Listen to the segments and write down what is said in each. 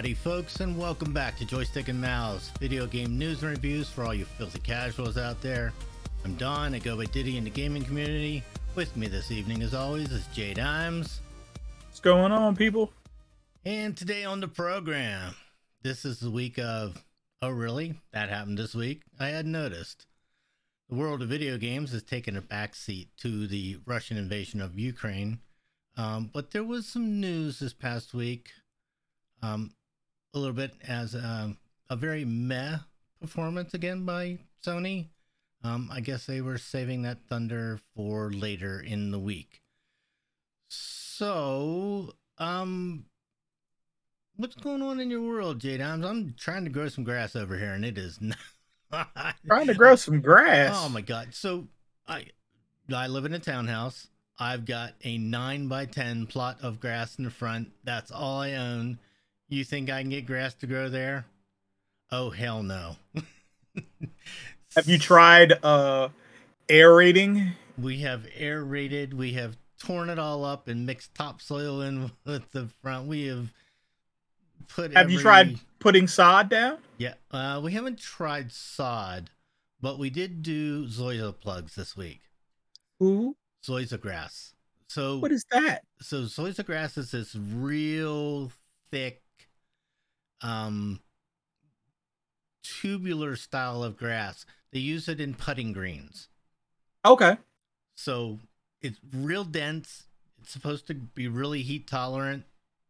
Howdy folks, and welcome back to Joystick and Mouse, video game news and reviews for all you filthy casuals out there. I'm Don, I go by Diddy in the gaming community. With me this evening as always is Jay Dimes. What's going on, people? And today on the program, this is the week of, oh really? That happened this week? I hadn't noticed. The world of video games has taken a backseat to the Russian invasion of Ukraine, but there was some news this past week. A little bit as a very meh performance again by Sony. I guess they were saving that thunder for later in the week. So, what's going on in your world, Jay Dimes? I'm trying to grow some grass over here, and it is not. Trying to grow some grass? Oh, my God. So, I live in a townhouse. I've got a 9x10 plot of grass in the front. That's all I own. You think I can get grass to grow there? Oh, hell no. Have you tried aerating? We have aerated. We have torn it all up and mixed topsoil in with the front. We have put you tried putting sod down? Yeah. We haven't tried sod, but we did do Zoysia plugs this week. Who? Zoysia grass. So what is that? So Zoysia grass is this real thick tubular style of grass. They use it in putting greens. Okay. So it's real dense. It's supposed to be really heat tolerant.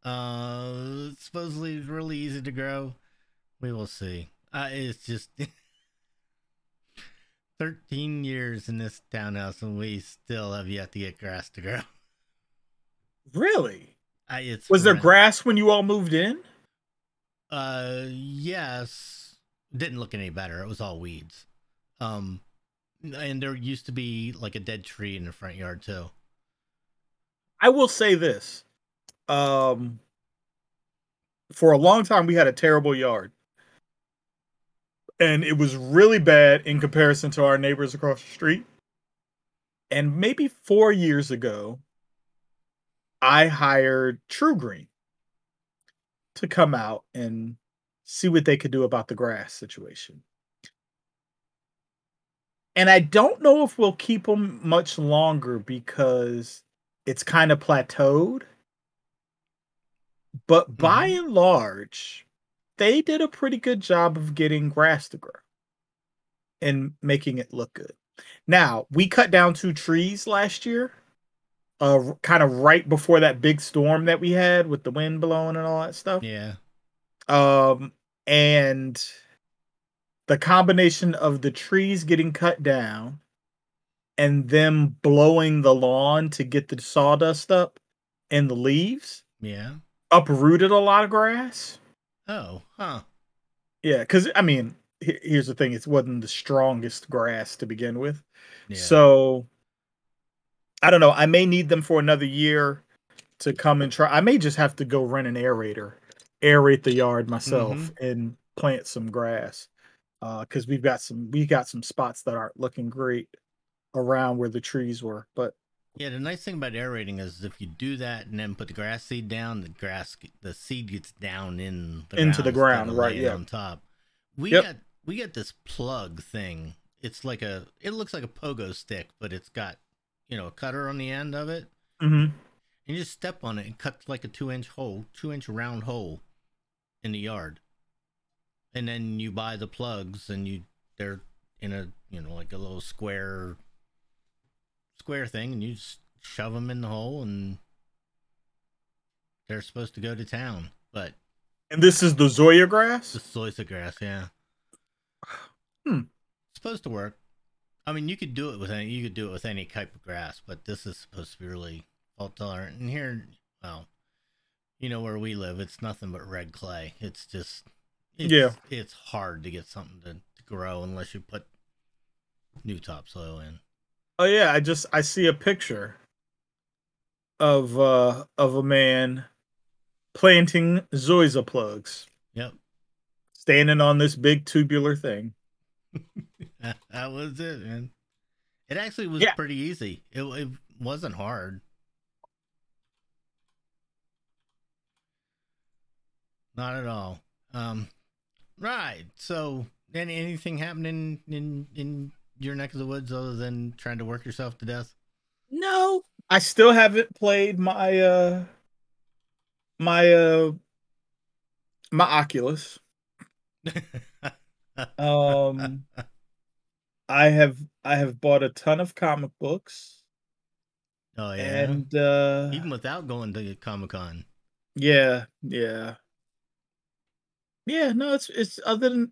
It's supposedly really easy to grow. We will see. It's just 13 years in this townhouse and we still have yet to get grass to grow. Really? Was there grass when you all moved in? Yes. Didn't look any better. It was all weeds. And there used to be like a dead tree in the front yard too. I will say this. For a long time we had a terrible yard. And it was really bad in comparison to our neighbors across the street. And maybe 4 years ago, I hired True Green to come out and see what they could do about the grass situation. And I don't know if we'll keep them much longer because it's kind of plateaued. But by and large, they did a pretty good job of getting grass to grow and making it look good. Now, we cut down 2 trees last year, kind of right before that big storm that we had with the wind blowing and all that stuff. Yeah. And the combination of the trees getting cut down and them blowing the lawn to get the sawdust up and the leaves, uprooted a lot of grass. Oh, huh. Yeah, because, I mean, here's the thing. It wasn't the strongest grass to begin with. Yeah. So, I don't know. I may need them for another year to come and try. I may just have to go rent an aerator. Aerate the yard myself and plant some grass because we got some spots that aren't looking great around where the trees were. But yeah, the nice thing about aerating is if you do that and then put the grass seed down, the seed gets down into the ground, right? Yeah, on top. We got this plug thing. It's like it looks like a pogo stick, but it's got a cutter on the end of it. Mm-hmm. And you just step on it and cut like a 2-inch round hole in the yard, and then you buy the plugs and they're in a like a little square thing, and you just shove them in the hole and they're supposed to go to town. But and this is the Zoysia grass. The Zoysia grass, yeah. It's supposed to work. I mean, you could do it with any type of grass, but this is supposed to be really fault tolerant. And here, well, where we live, it's nothing but red clay. It's just, it's hard to get something to grow unless you put new topsoil in. Oh yeah, I see a picture of a man planting Zoysia plugs. Yep, standing on this big tubular thing. That was it, man. It actually was pretty easy. It wasn't hard. Not at all. Right. So, anything happening in your neck of the woods other than trying to work yourself to death? No, I still haven't played my my Oculus. I have bought a ton of comic books. Oh yeah, and even without going to Comic-Con. Yeah. No, it's other than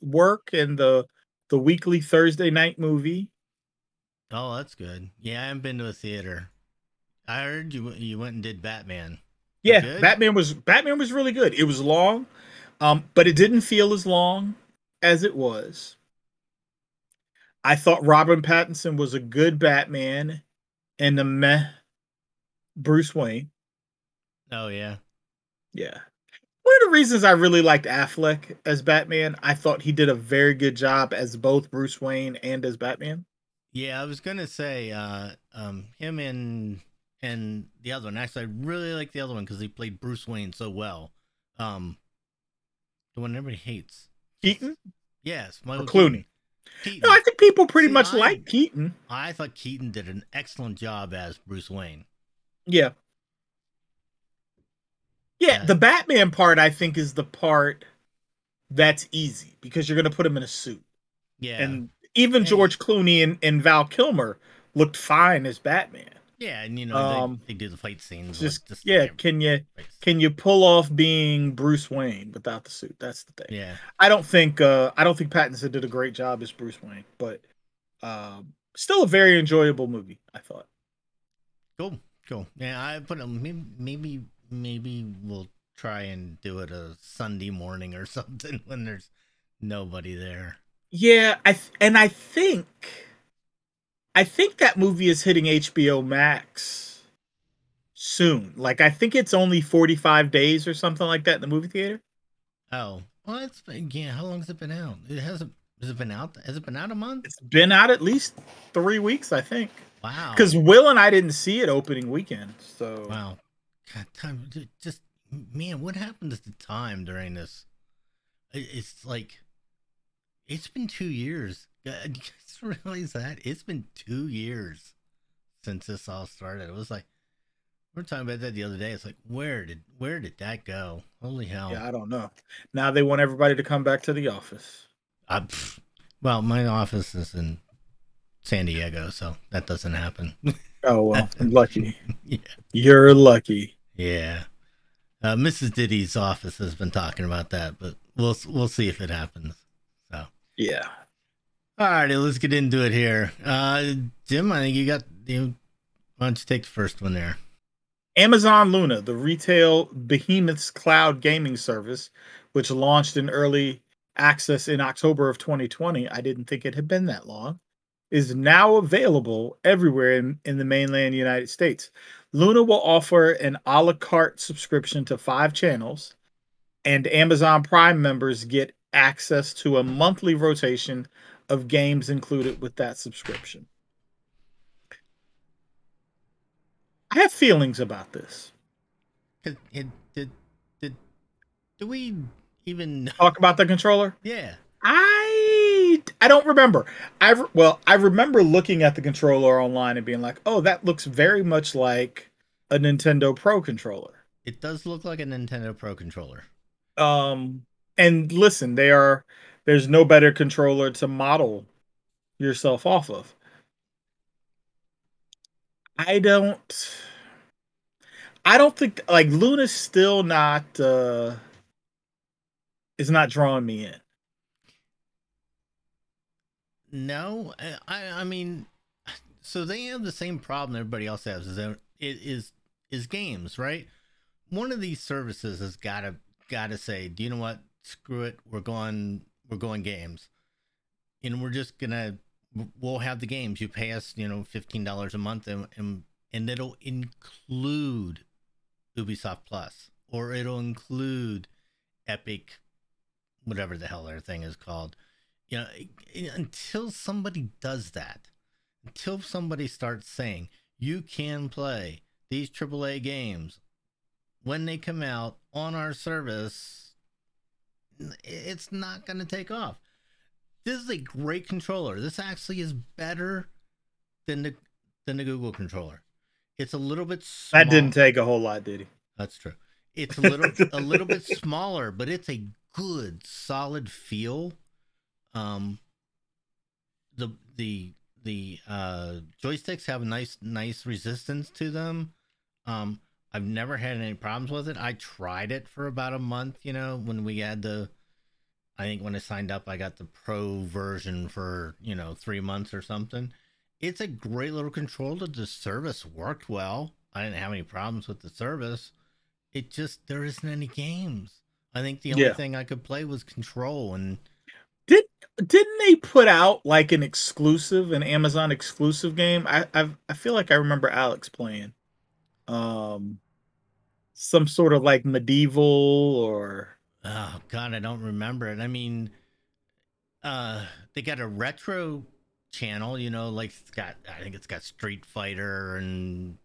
work and the weekly Thursday night movie. Oh, that's good. Yeah, I haven't been to a theater. I heard you went and did Batman. Yeah, Batman was really good. It was long, but it didn't feel as long as it was. I thought Robert Pattinson was a good Batman and the meh Bruce Wayne. Oh, yeah. Yeah. One of the reasons I really liked Affleck as Batman, I thought he did a very good job as both Bruce Wayne and as Batman. Yeah, I was going to say him and the other one. Actually, I really like the other one because he played Bruce Wayne so well. The one everybody hates. Keaton? Yes. Michael Clooney. Keaton. No, I think people pretty much like Keaton. I thought Keaton did an excellent job as Bruce Wayne. Yeah. Yeah, the Batman part, I think, is the part that's easy because you're going to put him in a suit. Yeah. And even George Clooney and Val Kilmer looked fine as Batman. Yeah, and they do the fight scenes. Can you pull off being Bruce Wayne without the suit? That's the thing. Yeah, I don't think Pattinson did a great job as Bruce Wayne, but still a very enjoyable movie, I thought. Cool. Yeah, I put maybe we'll try and do it a Sunday morning or something when there's nobody there. Yeah, I think that movie is hitting HBO Max soon. Like, I think it's only 45 days or something like that in the movie theater. Oh, well, how long has it been out? Has it been out? Has it been out a month? It's been out at least 3 weeks, I think. Wow. Because Will and I didn't see it opening weekend. So wow, God, time just man, what happened to the time during this? It's like. It's been 2 years. You guys realize that? It's been 2 years since this all started. It was like, we were talking about that the other day. It's like, where did that go? Holy hell. Yeah, I don't know. Now they want everybody to come back to the office. Well, my office is in San Diego, so that doesn't happen. Oh, well, I'm lucky. Yeah. You're lucky. Yeah. Mrs. Diddy's office has been talking about that, but we'll see if it happens. Yeah. All right, let's get into it here. Jim, I think why don't you take the first one there? Amazon Luna, the retail behemoth's cloud gaming service, which launched in early access in October of 2020, I didn't think it had been that long, is now available everywhere in the mainland United States. Luna will offer an a la carte subscription to 5 channels, and Amazon Prime members get access to a monthly rotation of games included with that subscription. I have feelings about this. Do we even talk about the controller? Yeah. I don't remember. I remember looking at the controller online and being like, oh, that looks very much like a Nintendo Pro controller. It does look like a Nintendo Pro controller. And listen, there's no better controller to model yourself off of. I don't think like Luna's still not is not drawing me in. No, I mean, so they have the same problem everybody else has is that it is games, right? One of these services has gotta say, do you know what? Screw it, we're going games, and we'll have the games. You pay us $15 a month and it'll include Ubisoft Plus, or it'll include Epic, whatever the hell their thing is called. Until somebody does that, until somebody starts saying you can play these AAA games when they come out on our service, it's not going to take off. This is a great controller. This actually is better than the Google controller. It's a little bit smaller. That didn't take a whole lot, did he? That's true. It's a little bit smaller, but it's a good, solid feel. The joysticks have a nice resistance to them. I've never had any problems with it. I tried it for about a month, when we had I think when I signed up, I got the pro version for, 3 months or something. It's a great little controller. The service worked well. I didn't have any problems with the service. It just, there isn't any games. I think the only thing I could play was Control. And didn't they put out like an Amazon exclusive game? I feel like I remember Alex playing some sort of like medieval or... Oh God, I don't remember it. I mean, they got a retro channel, like I think it's got Street Fighter, and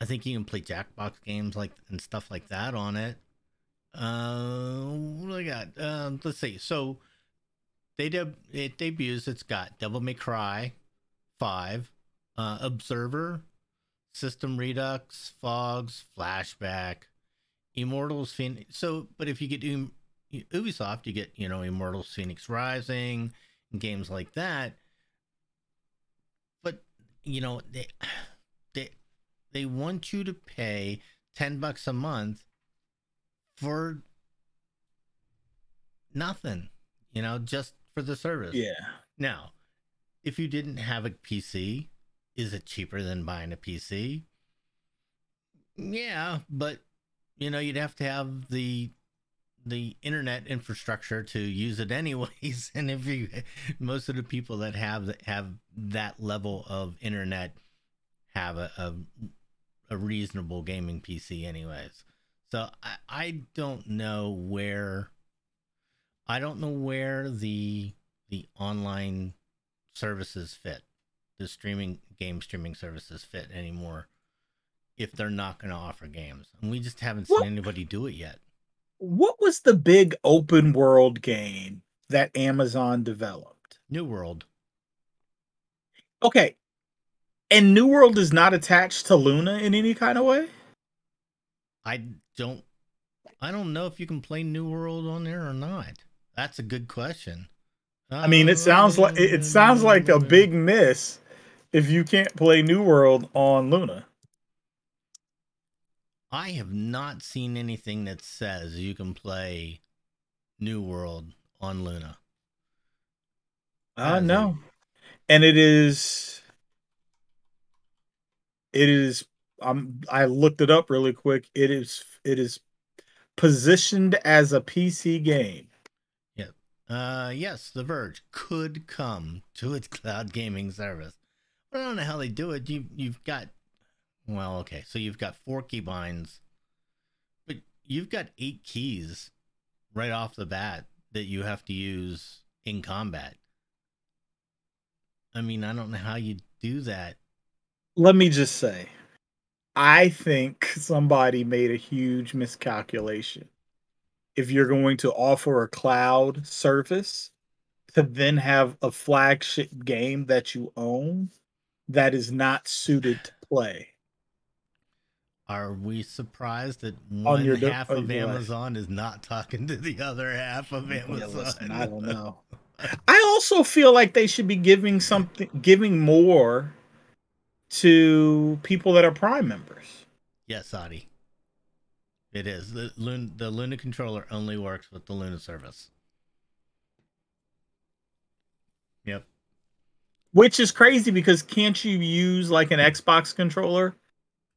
I think you can play Jackbox games and stuff like that on it. What do I got? Let's see. So it debuts. It's got Devil May Cry 5, Observer, System Redux, Fogs, Flashback, Immortals Phoenix. So, but if you get Ubisoft, you get, Immortals Phoenix Rising and games like that. But, they want you to pay $10 a month for nothing, just for the service. Yeah. Now, if you didn't have a PC, is it cheaper than buying a PC? Yeah, but you'd have to have the internet infrastructure to use it anyways. And if most of the people that have that level of internet have a reasonable gaming PC anyways. So I don't know where, the online services fit, the game streaming services fit anymore, if they're not going to offer games. And we just haven't seen anybody do it yet. What was the big open world game that Amazon developed? New World. Okay. And New World is not attached to Luna in any kind of way? I don't know if you can play New World on there or not. That's a good question. I mean, it sounds like a big miss if you can't play New World on Luna. I have not seen anything that says you can play New World on Luna. No. And it is I looked it up really quick. It is positioned as a PC game. Yeah. Yes, The Verge could come to its cloud gaming service. But I don't know how they do it. You've got so you've got 4 keybinds, but you've got 8 keys right off the bat that you have to use in combat. I mean, I don't know how you do that. Let me just say, I think somebody made a huge miscalculation. If you're going to offer a cloud service to then have a flagship game that you own that is not suited to play. Are we surprised that half of Amazon is not talking to the other half of Amazon? Yeah, listen, I don't know. I also feel like they should be giving more to people that are Prime members. Yes, Adi. It is. The Luna controller only works with the Luna service. Yep. Which is crazy because can't you use like an Xbox controller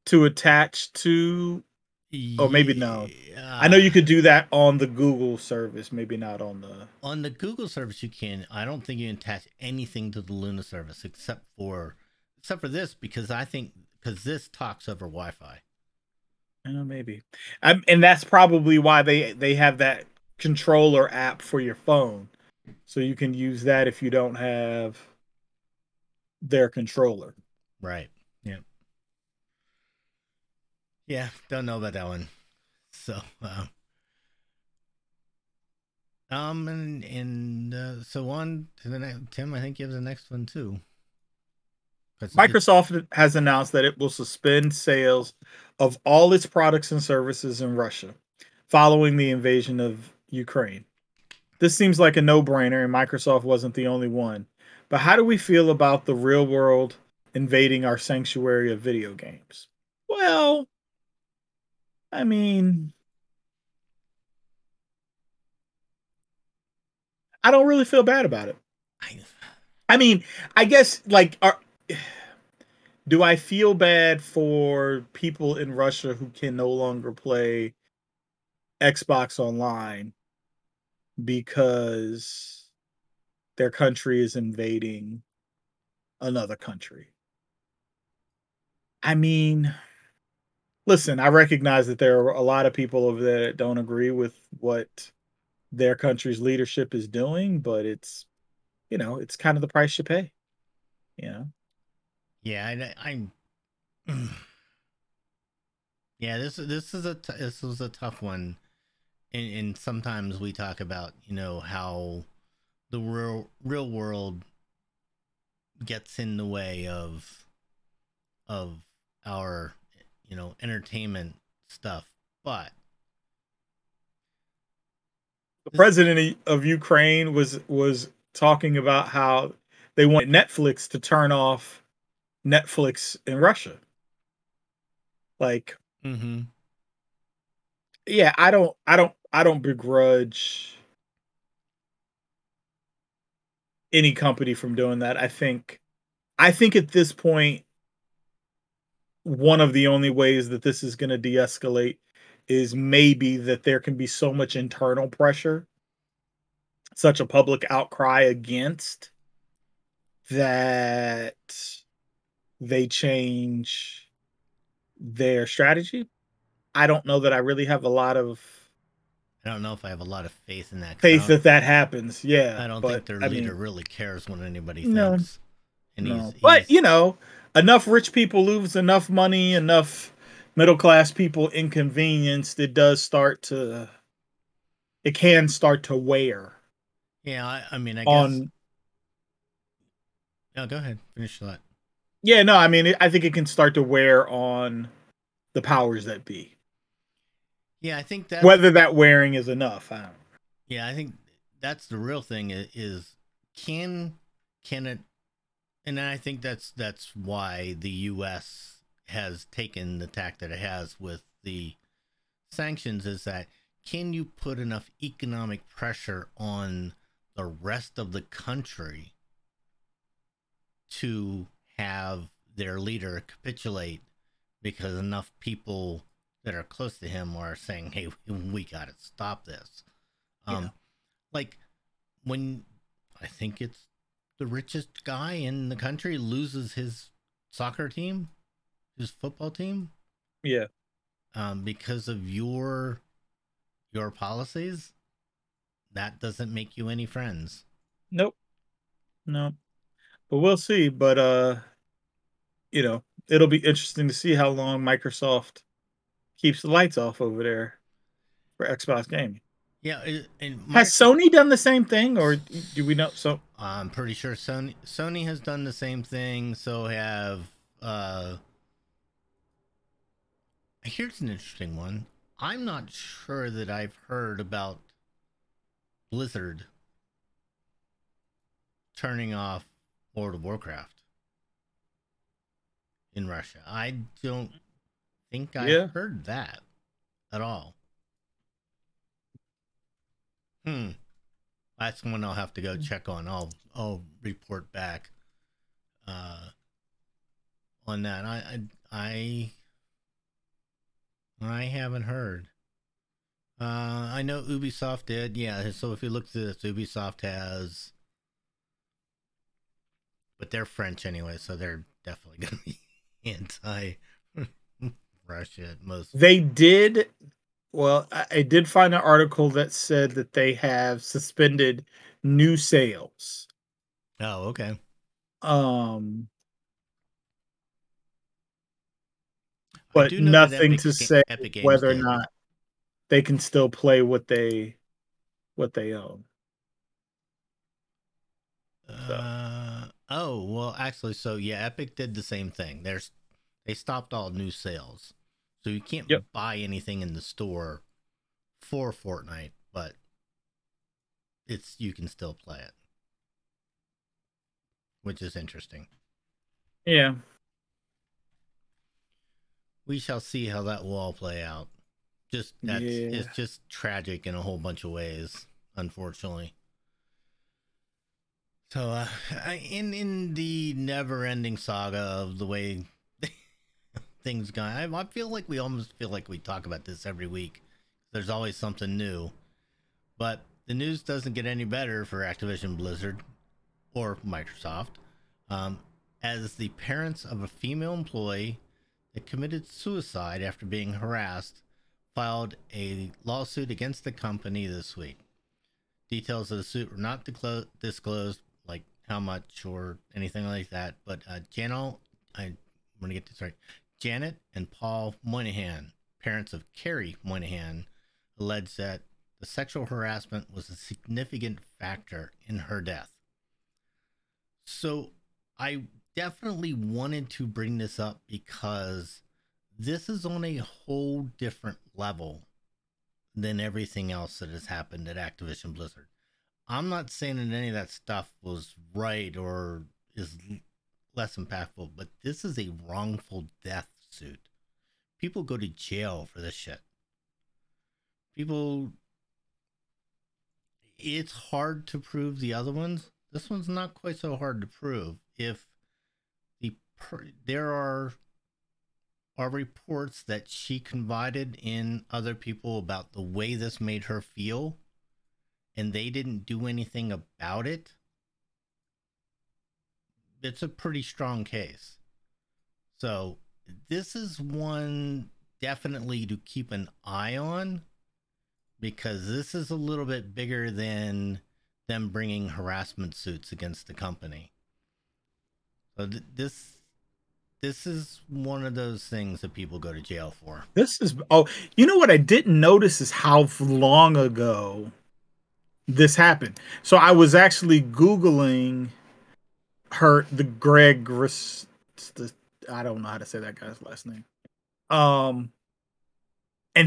to attach to, or maybe no. I know you could do that on the Google service, maybe not on the... On the Google service you can. I don't think you can attach anything to the Luna service except for this, because I think this talks over Wi-Fi. Maybe. And that's probably why they have that controller app for your phone. So you can use that if you don't have their controller. Right. Yeah, don't know about that one. So, so on to the next. Tim, I think you have the next one too. Microsoft has announced that it will suspend sales of all its products and services in Russia following the invasion of Ukraine. This seems like a no-brainer, and Microsoft wasn't the only one. But how do we feel about the real world invading our sanctuary of video games? Well, I mean, I don't really feel bad about it. I mean, I guess, like, do I feel bad for people in Russia who can no longer play Xbox Online because their country is invading another country? I mean, listen, I recognize that there are a lot of people over there that don't agree with what their country's leadership is doing, but it's, you know, it's kind of the price you pay, you know? Yeah, I'm yeah, this was a tough one, and sometimes we talk about, you know, how the real world gets in the way of our, you know, entertainment stuff, but the president of Ukraine was talking about how they want Netflix to turn off Netflix in Russia. Like, mm-hmm. Yeah, I don't begrudge any company from doing that. I think at this point, one of the only ways that this is going to de-escalate is maybe that there can be so much internal pressure, such a public outcry against that they change their strategy. I don't know that I really have a lot of. I don't know if I have a lot of faith in that. Faith that happens. Yeah. I don't think their leader really cares what anybody thinks. No. But, you know, enough rich people lose enough money, enough middle class people inconvenienced, it can start to wear. Yeah, I mean, I guess. No, go ahead. Finish that. Yeah, no, I mean, I think it can start to wear on the powers that be. Yeah, I think that whether that wearing is enough, I don't know. Yeah, I think that's the real thing is can it, and I think that's why the U.S. has taken the tack that it has with the sanctions, is that can you put enough economic pressure on the rest of the country to have their leader capitulate because enough people that are close to him are saying, hey, we got to stop this. Yeah. Like when I think it's the richest guy in the country loses his soccer team, his football team. Yeah. Because of your policies, that doesn't make you any friends. Nope. No. But we'll see. But, you know, it'll be interesting to see how long Microsoft keeps the lights off over there for Xbox gaming. Yeah. Has Sony done the same thing, or do we know? So I'm pretty sure Sony has done the same thing. So have, here's an interesting one. I'm not sure that I've heard about Blizzard turning off World of Warcraft in Russia. I don't think I heard that at all. That's one I'll have to go check on. I'll report back on that. I haven't heard. I know Ubisoft did. Yeah, so if you look through this, Ubisoft has, but they're French anyway, so they're definitely going to be anti-Russia at most. They did. Well, I did find an article that said that they have suspended new sales. Oh, okay. But nothing to say whether or not. they can still play what they own. Epic did the same thing. They stopped all new sales, so you can't buy anything in the store for Fortnite, but you can still play it, which is interesting. Yeah. We shall see how that will all play out. It's just tragic in a whole bunch of ways, unfortunately. So in the never-ending saga of the way things go, I feel like we talk about this every week. There's always something new, but the news doesn't get any better for Activision Blizzard or Microsoft, as the parents of a female employee that committed suicide after being harassed filed a lawsuit against the company this week. Details of the suit were not disclosed, like how much or anything like that, but Janet and Paul Moynihan, parents of Carrie Moynihan, alleged that the sexual harassment was a significant factor in her death. So I definitely wanted to bring this up because this is on a whole different level than everything else that has happened at Activision Blizzard. I'm not saying that any of that stuff was right or is less impactful, but this is a wrongful death suit. People go to jail for this shit. It's hard to prove the other ones. This one's not quite so hard to prove. If there are reports that she confided in other people about the way this made her feel, and they didn't do anything about it, it's a pretty strong case. So this is one definitely to keep an eye on, because this is a little bit bigger than them bringing harassment suits against the company. So this is one of those things that people go to jail for. You know what I didn't notice is how long ago this happened. So I was actually Googling I don't know how to say that guy's last name. And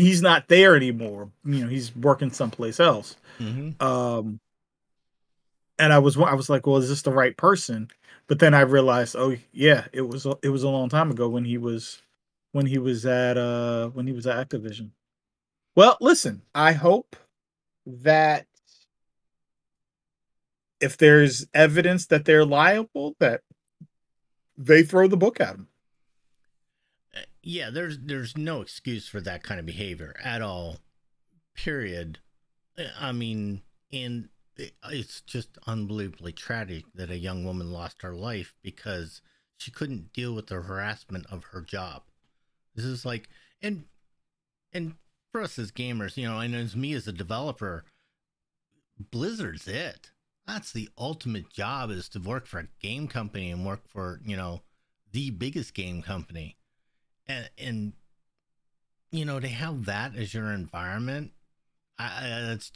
he's not there anymore. You know, he's working someplace else. Mm-hmm. And I was like, well, is this the right person? But then I realized, oh yeah, it was a long time ago when he was at Activision. Well, listen, I hope that if there's evidence that they're liable, that they throw the book at them. Yeah, there's no excuse for that kind of behavior at all. Period. I mean, and it's just unbelievably tragic that a young woman lost her life because she couldn't deal with the harassment of her job. This is like, and for us as gamers, you know, and as me as a developer, Blizzard's it. That's the ultimate job, is to work for a game company and work for, you know, the biggest game company. And you know, to have that as your environment, That's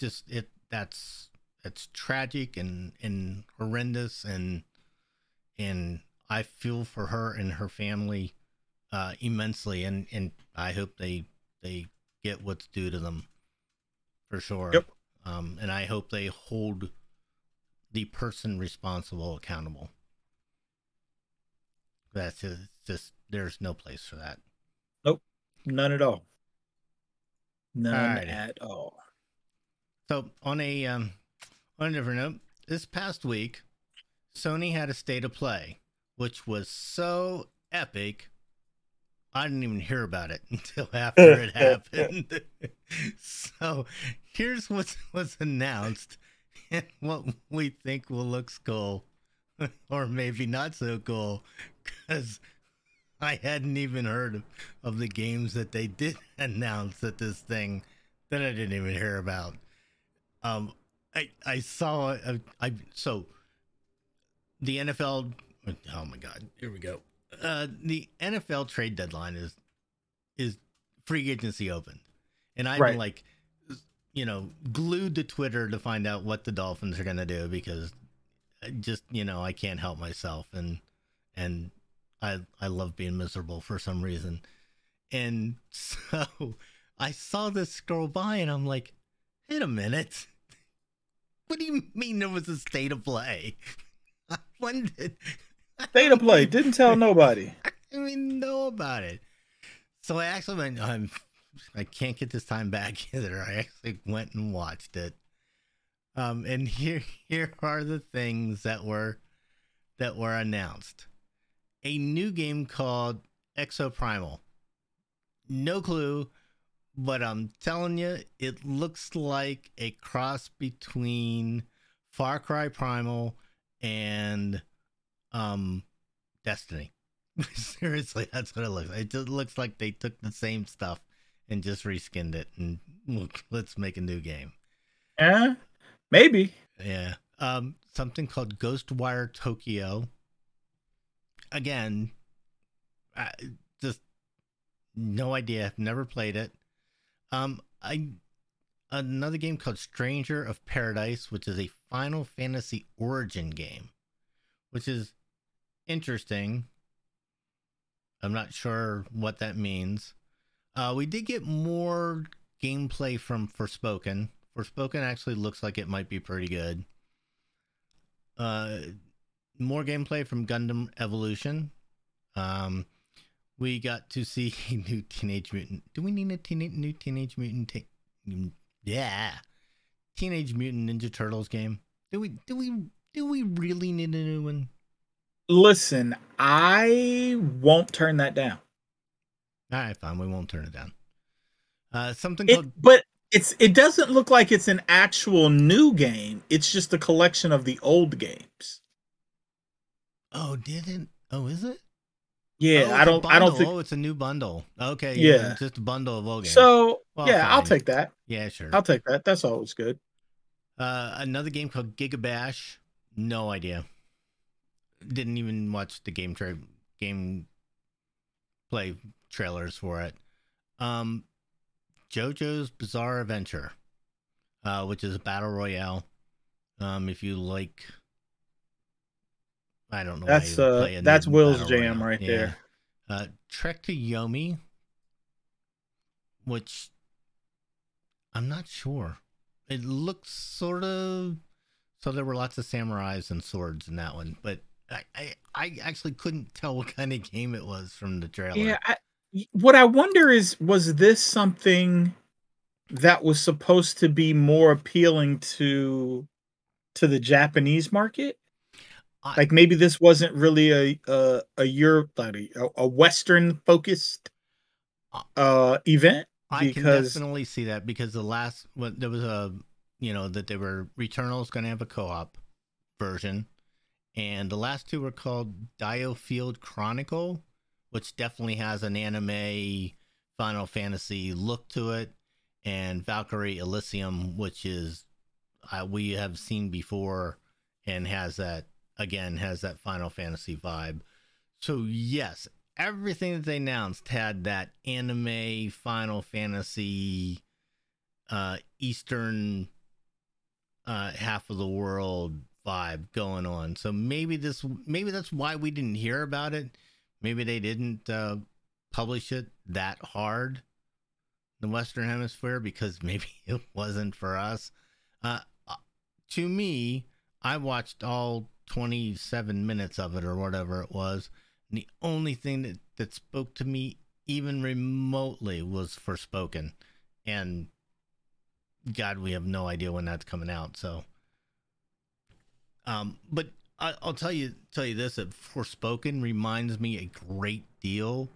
tragic and horrendous, and I feel for her and her family immensely, and I hope they get what's due to them for sure. Yep. And I hope they hold the person responsible accountable. That's just, there's no place for that. Nope, none at all. None at all. So on a different note, this past week, Sony had a state of play, which was so epic, I didn't even hear about it until after it happened. So here's what was announced and what we think will look cool, or maybe not so cool, because I hadn't even heard of the games that they did announce at this thing that I didn't even hear about. I saw so the NFL, oh my God, here we go. The NFL trade deadline is free agency open. And I've been like, you know, glued to Twitter to find out what the Dolphins are going to do, because I just, you know, I can't help myself. And I love being miserable for some reason. And so I saw this scroll by and I'm like, wait a minute. What do you mean there was a state of play? I wondered. State of play. Didn't tell nobody. I didn't even know about it. So I actually went, I can't get this time back either. I actually went and watched it. And here are the things that were announced. A new game called Exoprimal. No clue, but I'm telling you, it looks like a cross between Far Cry Primal and Destiny. Seriously, that's what it looks like. It just looks like they took the same stuff and just reskinned it and let's make a new game. Yeah, maybe. Yeah. Something called Ghostwire Tokyo. Again, I just no idea. I've never played it. Another game called Stranger of Paradise, which is a Final Fantasy origin game, which is interesting. I'm not sure what that means. We did get more gameplay from Forspoken. Forspoken actually looks like it might be pretty good. More gameplay from Gundam Evolution. We got to see a new Teenage Mutant. Do we need a new Teenage Mutant? Teenage Mutant Ninja Turtles game. Do we really need a new one? Listen, I won't turn that down. All right, fine. We won't turn it down. But it doesn't look like it's an actual new game. It's just a collection of the old games. Is it? Yeah, I don't think. Oh, it's a new bundle. Okay, yeah, it's just a bundle of old games. So well, yeah, fine. I'll take that. Yeah, sure. I'll take that. That's always good. Another game called Gigabash. No idea. Didn't even watch the gameplay trailers for it. JoJo's Bizarre Adventure, which is a battle royale. If you like. I don't know. That's Will's jam right there. Trek to Yomi, which I'm not sure. It looks sort of. So there were lots of samurais and swords in that one, but I actually couldn't tell what kind of game it was from the trailer. Yeah, what I wonder is, was this something that was supposed to be more appealing to the Japanese market? Like maybe this wasn't really a Europe, a Western focused event. I can definitely see that, because there was that they were Returnal's going to have a co-op version, and the last two were called Dio Field Chronicle, which definitely has an anime Final Fantasy look to it, and Valkyrie Elysium, which is we have seen before and has that Final Fantasy vibe. So yes, everything that they announced had that anime Final Fantasy Eastern half of the world vibe going on. So maybe that's why we didn't hear about it. Maybe they didn't publish it that hard in the Western Hemisphere, because maybe it wasn't for us. To me, I watched all 27 minutes of it or whatever it was, and the only thing that spoke to me even remotely was Forspoken, and God, we have no idea when that's coming out. So but I'll tell you this, that Forspoken reminds me a great deal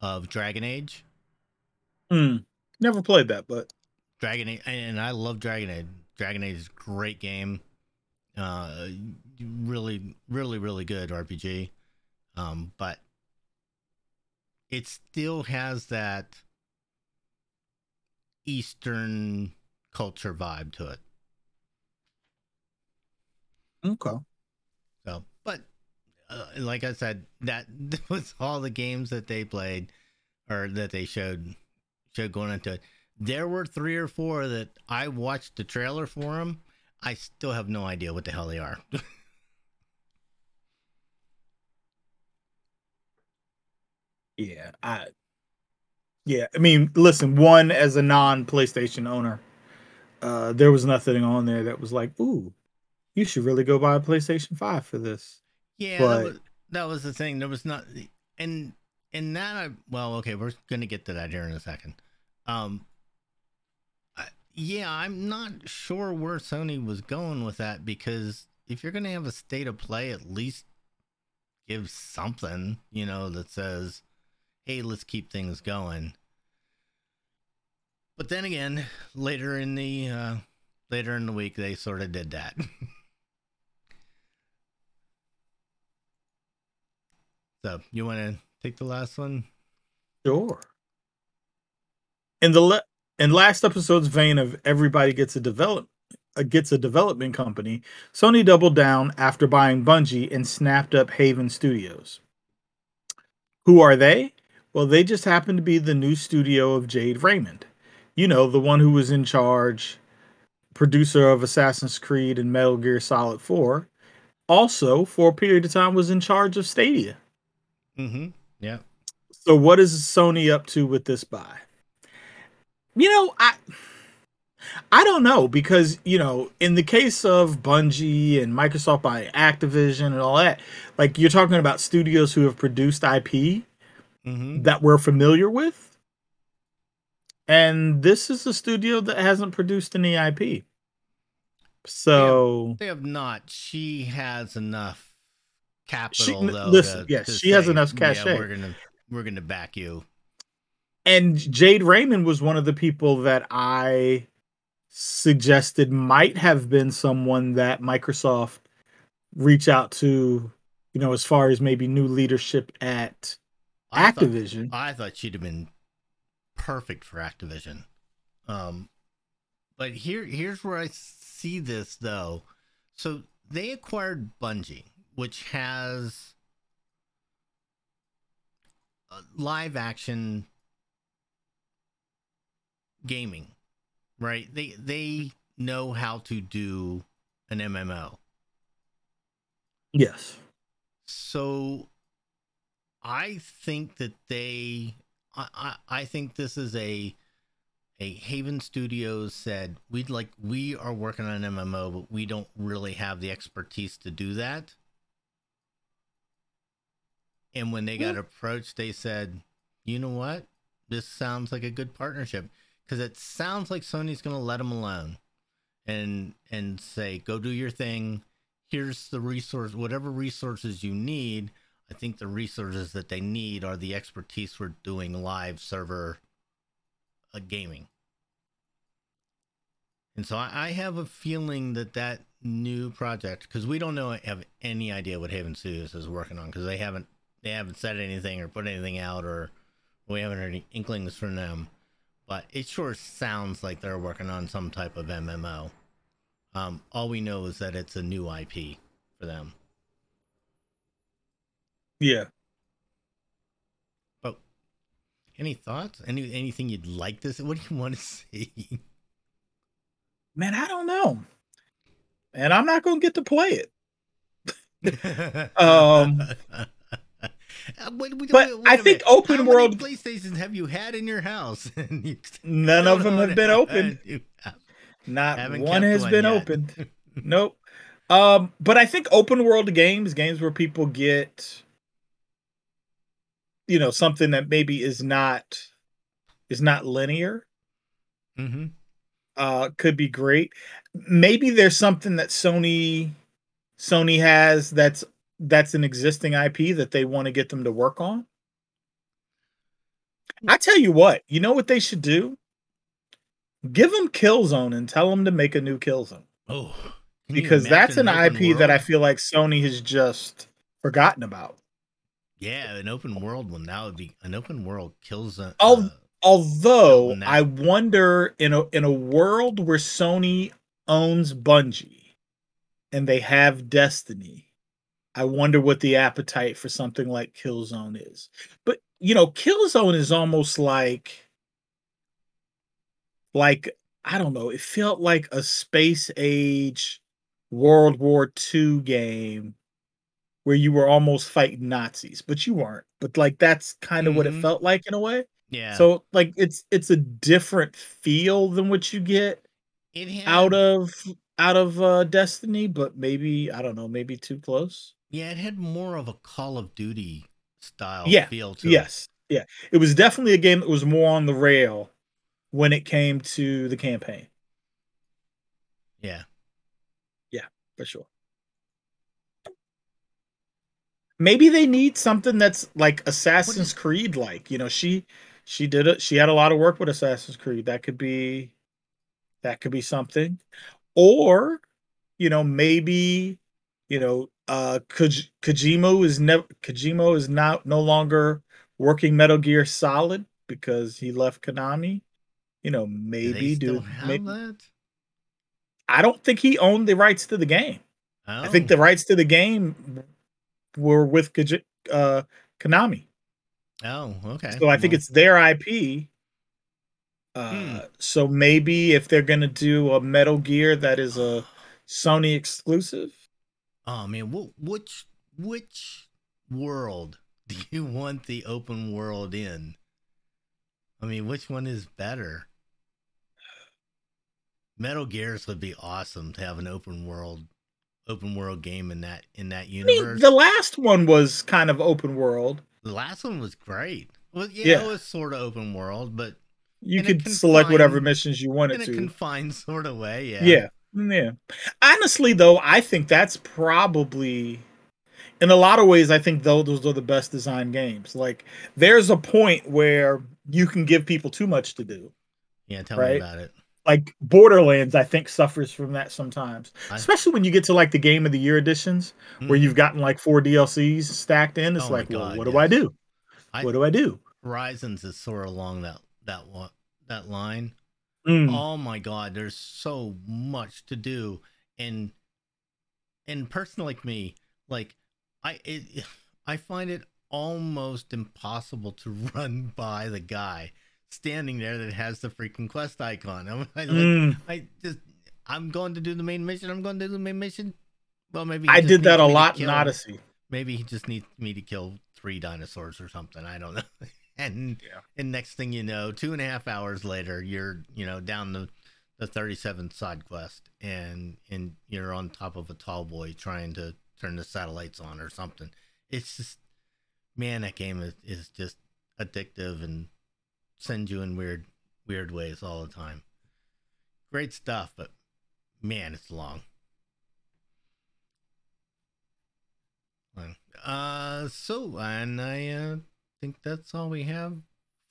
of Dragon Age. Never played that, but Dragon Age, and I love Dragon Age. Dragon Age is a great game. Really, really, really good RPG. But it still has that Eastern culture vibe to it. Okay. So, but like I said, that was all the games that they played or that they showed going into it. There were three or four that I watched the trailer for them. I still have no idea what the hell they are. I mean, listen, one, as a non-PlayStation owner, there was nothing on there that was like, ooh, you should really go buy a PlayStation 5 for this. Yeah, but that was the thing. There was not, and that we're gonna get to that here in a second. I'm not sure where Sony was going with that, because if you're gonna have a state of play, at least give something, that says, hey, let's keep things going. But then again, later in the week, they sort of did that. So you want to take the last one? Sure. In the last episode's vein of everybody gets a development company, Sony doubled down after buying Bungie and snapped up Haven Studios. Who are they? Well, they just happen to be the new studio of Jade Raymond. The one who was in charge, producer of Assassin's Creed and Metal Gear Solid 4. Also, for a period of time, was in charge of Stadia. Mm-hmm. Yeah. So what is Sony up to with this buy? I don't know, because, in the case of Bungie and Microsoft buying Activision and all that, like, you're talking about studios who have produced IP mm-hmm. that we're familiar with. And this is a studio that hasn't produced any IP. So they have not. She has enough capital, though. Listen, she has enough cachet. Yeah, we're going to back you. And Jade Raymond was one of the people that I suggested might have been someone that Microsoft reach out to, as far as maybe new leadership at Activision. I thought she'd have been perfect for Activision. But here's where I see this, though. So they acquired Bungie, which has live action gaming, right? They know how to do an MMO. Yes. So I think that I think this is a Haven Studios said, we are working on an MMO, but we don't really have the expertise to do that. And when they got approached, they said, you know what? This sounds like a good partnership, because it sounds like Sony's going to let them alone and say, go do your thing. Here's the resource, whatever resources you need. I think the resources that they need are the expertise for doing live server gaming. And so I have a feeling that new project, because we don't know, have any idea what Haven Studios is working on, because they haven't said anything or put anything out, or we haven't heard any inklings from them. But it sure sounds like they're working on some type of MMO. All we know is that it's a new IP for them. Yeah. But any thoughts? Anything you'd like to see? What do you want to see? Man, I don't know. And I'm not going to get to play it. Wait, I think open world PlayStations have you had in your house? None of them have been opened. Not one has been opened. Nope. But I think open world games where people get, something that maybe is not linear, mm-hmm. Could be great. Maybe there's something that Sony has that's an existing IP that they want to get them to work on. I tell you what, you know what they should do? Give them Killzone and tell them to make a new Killzone. Oh, because that's an IP that I feel like Sony has just forgotten about. Yeah, an open world one. That would be an open world Killzone. Although I wonder, in a world where Sony owns Bungie and they have Destiny, I wonder what the appetite for something like Killzone is. But, Killzone is almost like like, I don't know, it felt like a space age World War II game where you were almost fighting Nazis, but you weren't. But like, that's kind of what it felt like in a way. Yeah. So like, it's a different feel than what you get out of Destiny, but maybe, I don't know, maybe too close. Yeah, it had more of a Call of Duty style feel to it. Yes. Yeah. It was definitely a game that was more on the rail when it came to the campaign. Yeah. Yeah, for sure. Maybe they need something that's like Assassin's Creed like. You know, she had a lot of work with Assassin's Creed. That could be something. Or, you know, maybe, you know, Kojima is no longer working Metal Gear Solid because he left Konami. You know, maybe do they still have that? I don't think he owned the rights to the game. Oh. I think the rights to the game were with Konami. Oh, okay. So I think it's their IP. So maybe if they're going to do a Metal Gear that is a Sony exclusive. Oh man, which world do you want the open world in? I mean, which one is better? Metal Gears would be awesome to have an open world game in that universe. I mean, the last one was kind of open world. The last one was great. Well, yeah, it was sort of open world, but you could select whatever missions you wanted to. In a confined sort of way, yeah. Yeah, yeah. Honestly, though, I think that's probably, in a lot of ways, I think those are the best designed games. Like, there's a point where you can give people too much to do. Yeah, tell me about it. Like, Borderlands, I think, suffers from that sometimes. Especially when you get to, like, the Game of the Year editions, where you've gotten, like, 4 DLCs stacked in. It's what do I do? Horizons is sort of along that line. Oh my God, there's so much to do, and person like me, like I find it almost impossible to run by the guy standing there that has the freaking quest icon. I'm going to do the main mission. Well, maybe I did that a lot in Odyssey. Maybe he just needs me to kill 3 dinosaurs or something. I don't know. And next thing you know, 2.5 hours later, you're, you know, down the 37th side quest and you're on top of a tall boy trying to turn the satellites on or something. It's just, man, that game is just addictive and sends you in weird ways all the time. Great stuff, but man, it's long. I think that's all we have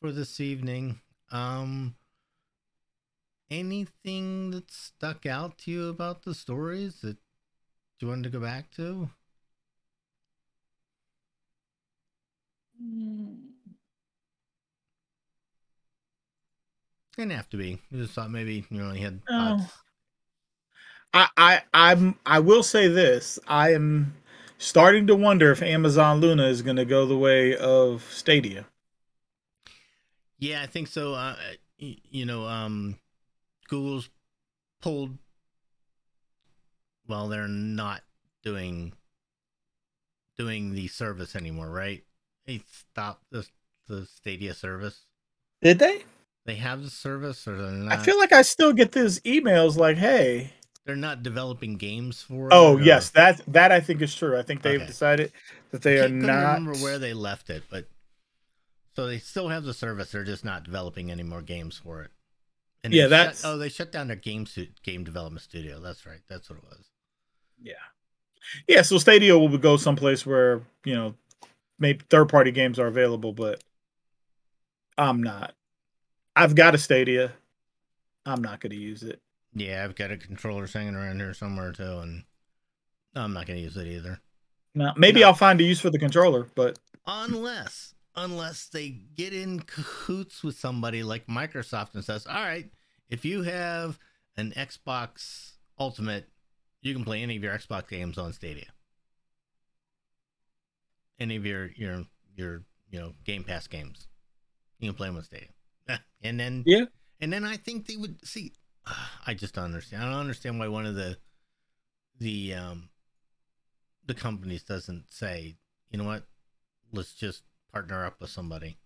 for this evening. Anything that stuck out to you about the stories that you wanted to go back to? Didn't have to be. I just thought maybe you only had. Oh. I will say this. I am starting to wonder if Amazon Luna is going to go the way of Stadia. Yeah, I think so. Google's pulled. Well, they're not doing the service anymore, right? They stopped the Stadia service. Did they? They have the service, or they're not? I feel like I still get these emails like, "Hey." They're not developing games for it. Oh, yes. That I think is true. I think they've decided that they are not. I can't remember where they left it, but so they still have the service. They're just not developing any more games for it. And yeah, that's. They shut down their game development studio. That's right. That's what it was. Yeah. Yeah, so Stadia will go someplace where, you know, maybe third-party games are available, but I'm not. I've got a Stadia. I'm not going to use it. Yeah, I've got a controller hanging around here somewhere too, and I'm not going to use it either. No, maybe I'll find a use for the controller, but unless they get in cahoots with somebody like Microsoft and says, "All right, if you have an Xbox Ultimate, you can play any of your Xbox games on Stadia, any of your Game Pass games, you can play them on Stadia," and then And then I think they would see. I just don't understand. I don't understand why one of the companies doesn't say, you know what, let's just partner up with somebody.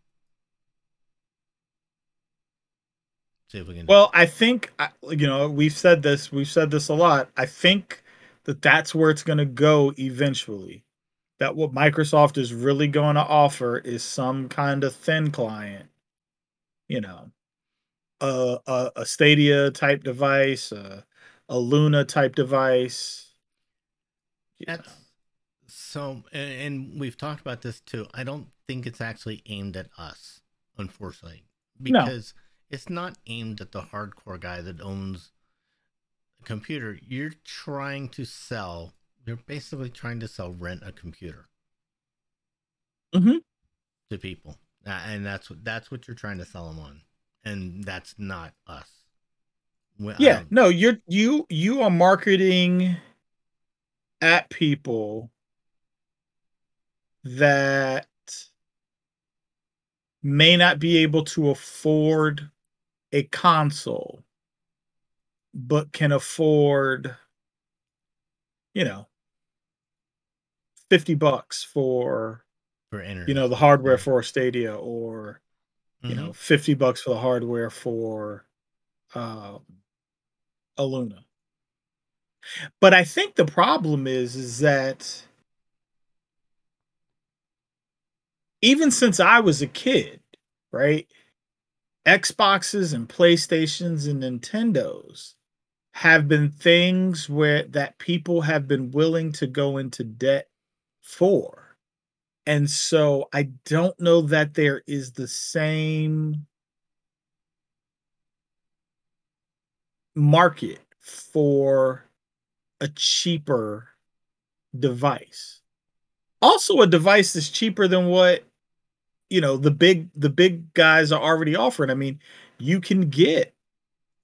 See if we can. Well, I think, you know, we've said this a lot. I think that's where it's going to go eventually. That what Microsoft is really going to offer is some kind of thin client, you know, a Stadia type device, a Luna type device. That's, so, and we've talked about this too. I don't think it's actually aimed at us, unfortunately, because it's not aimed at the hardcore guy that owns a computer. You're basically trying to rent a computer to people, and that's what you're trying to sell them on, and that's not us. You are marketing at people that may not be able to afford a console, but can afford, you know, $50 for internet, you know, the hardware for Stadia, or you know, $50 for the hardware for a Luna. But I think the problem is that even since I was a kid, right, Xboxes and PlayStations and Nintendos have been things that people have been willing to go into debt for. And so I don't know that there is the same market for a cheaper device. Also, a device that's cheaper than what, you know, the big guys are already offering. I mean, you can get,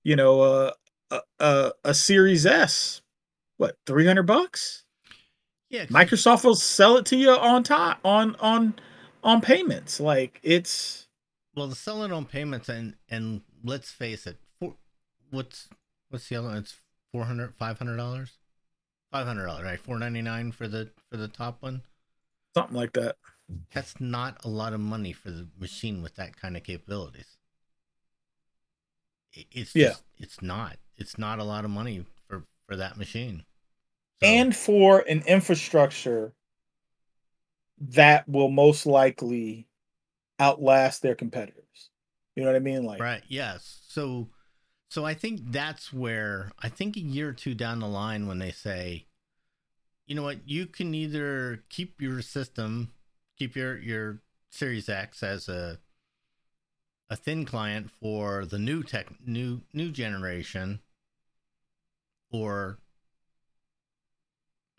you know, a Series S, what, $300? Yeah, Microsoft will sell it to you on time, on payments. Like, it's, well, the selling on payments, and let's face it, what's the other one? It's $400, $500, $500, right? $499 for the top one, something like that. That's not a lot of money for the machine with that kind of capabilities. It's just, it's not a lot of money for that machine. So. And for an infrastructure that will most likely outlast their competitors. You know what I mean? Like, right. Yes. So I think that's where, I think a year or two down the line, when they say, you know what, you can either keep your system, keep your Series X as a thin client for the new generation, or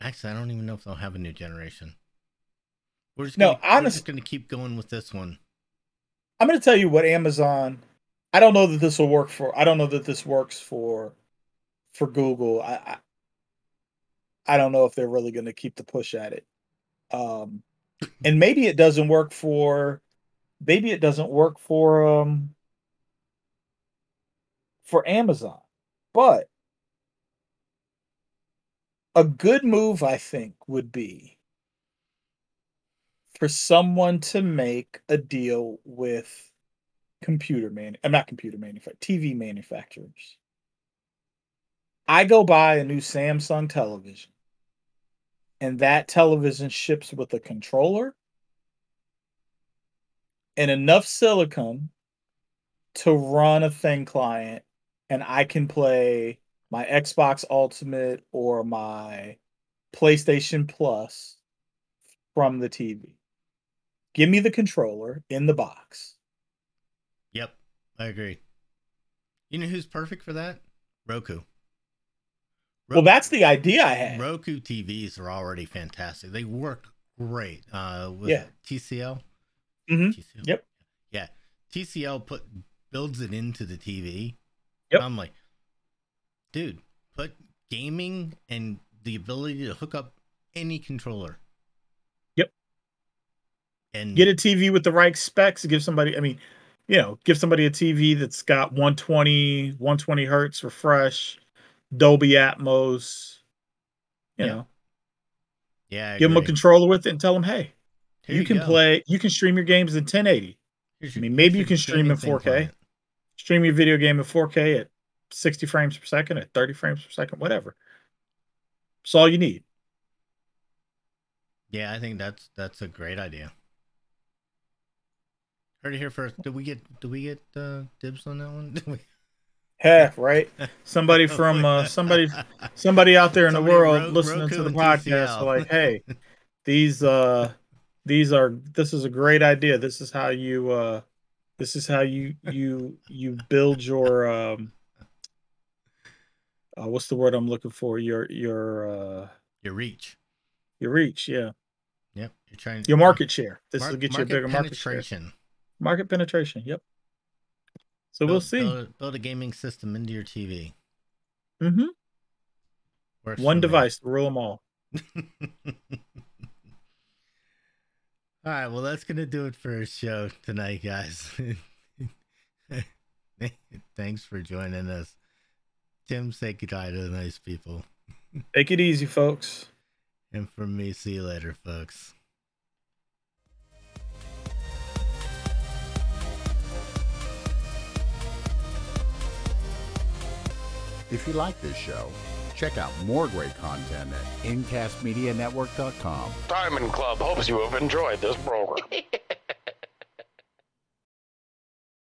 actually, I don't even know if they'll have a new generation. We're just going to keep going with this one. I'm going to tell you what Amazon. I don't know that this will work for. I don't know that this works for Google. I don't know if they're really going to keep the push at it. And maybe it doesn't work for. Maybe it doesn't work for Amazon, but a good move, I think, would be for someone to make a deal with TV manufacturers. I go buy a new Samsung television, and that television ships with a controller and enough silicon to run a thin client, and I can play my Xbox Ultimate or my PlayStation Plus from the TV. Give me the controller in the box. Yep, I agree. You know who's perfect for that? Roku. Well, that's the idea I had. Roku TVs are already fantastic. They work great with TCL. Mm-hmm. Yep. Yeah. TCL builds it into the TV. Yep. I'm like, dude, put gaming and the ability to hook up any controller. Yep. And get a TV with the right specs. Give somebody, I mean, you know, give somebody a TV that's got 120 hertz refresh, Dolby Atmos, you know. Yeah. Give them a controller with it and tell them, hey, you can stream your games in 1080. Maybe you can stream in 4K. Stream your video game in 4K at 60 frames per second, at 30 frames per second, whatever. It's all you need. Yeah, I think that's a great idea. Heard it here first. Did we get dibs on that one? Did we? Heck, right? Somebody from somebody out there in the world listening to the podcast, like, hey, this is a great idea. This is how you build your what's the word I'm looking for? Your reach. Your reach, yeah. Yep. You're trying to your market share. This will get you a bigger market share. Market penetration, yep. So we'll see. Build a gaming system into your TV. Mm-hmm. Works one device to rule them all. All right, well, that's going to do it for our show tonight, guys. Thanks for joining us. Tim, say goodbye to the nice people. Take it easy, folks. And from me, see you later, folks. If you like this show, check out more great content at incastmedianetwork.com. Diamond Club hopes you have enjoyed this program.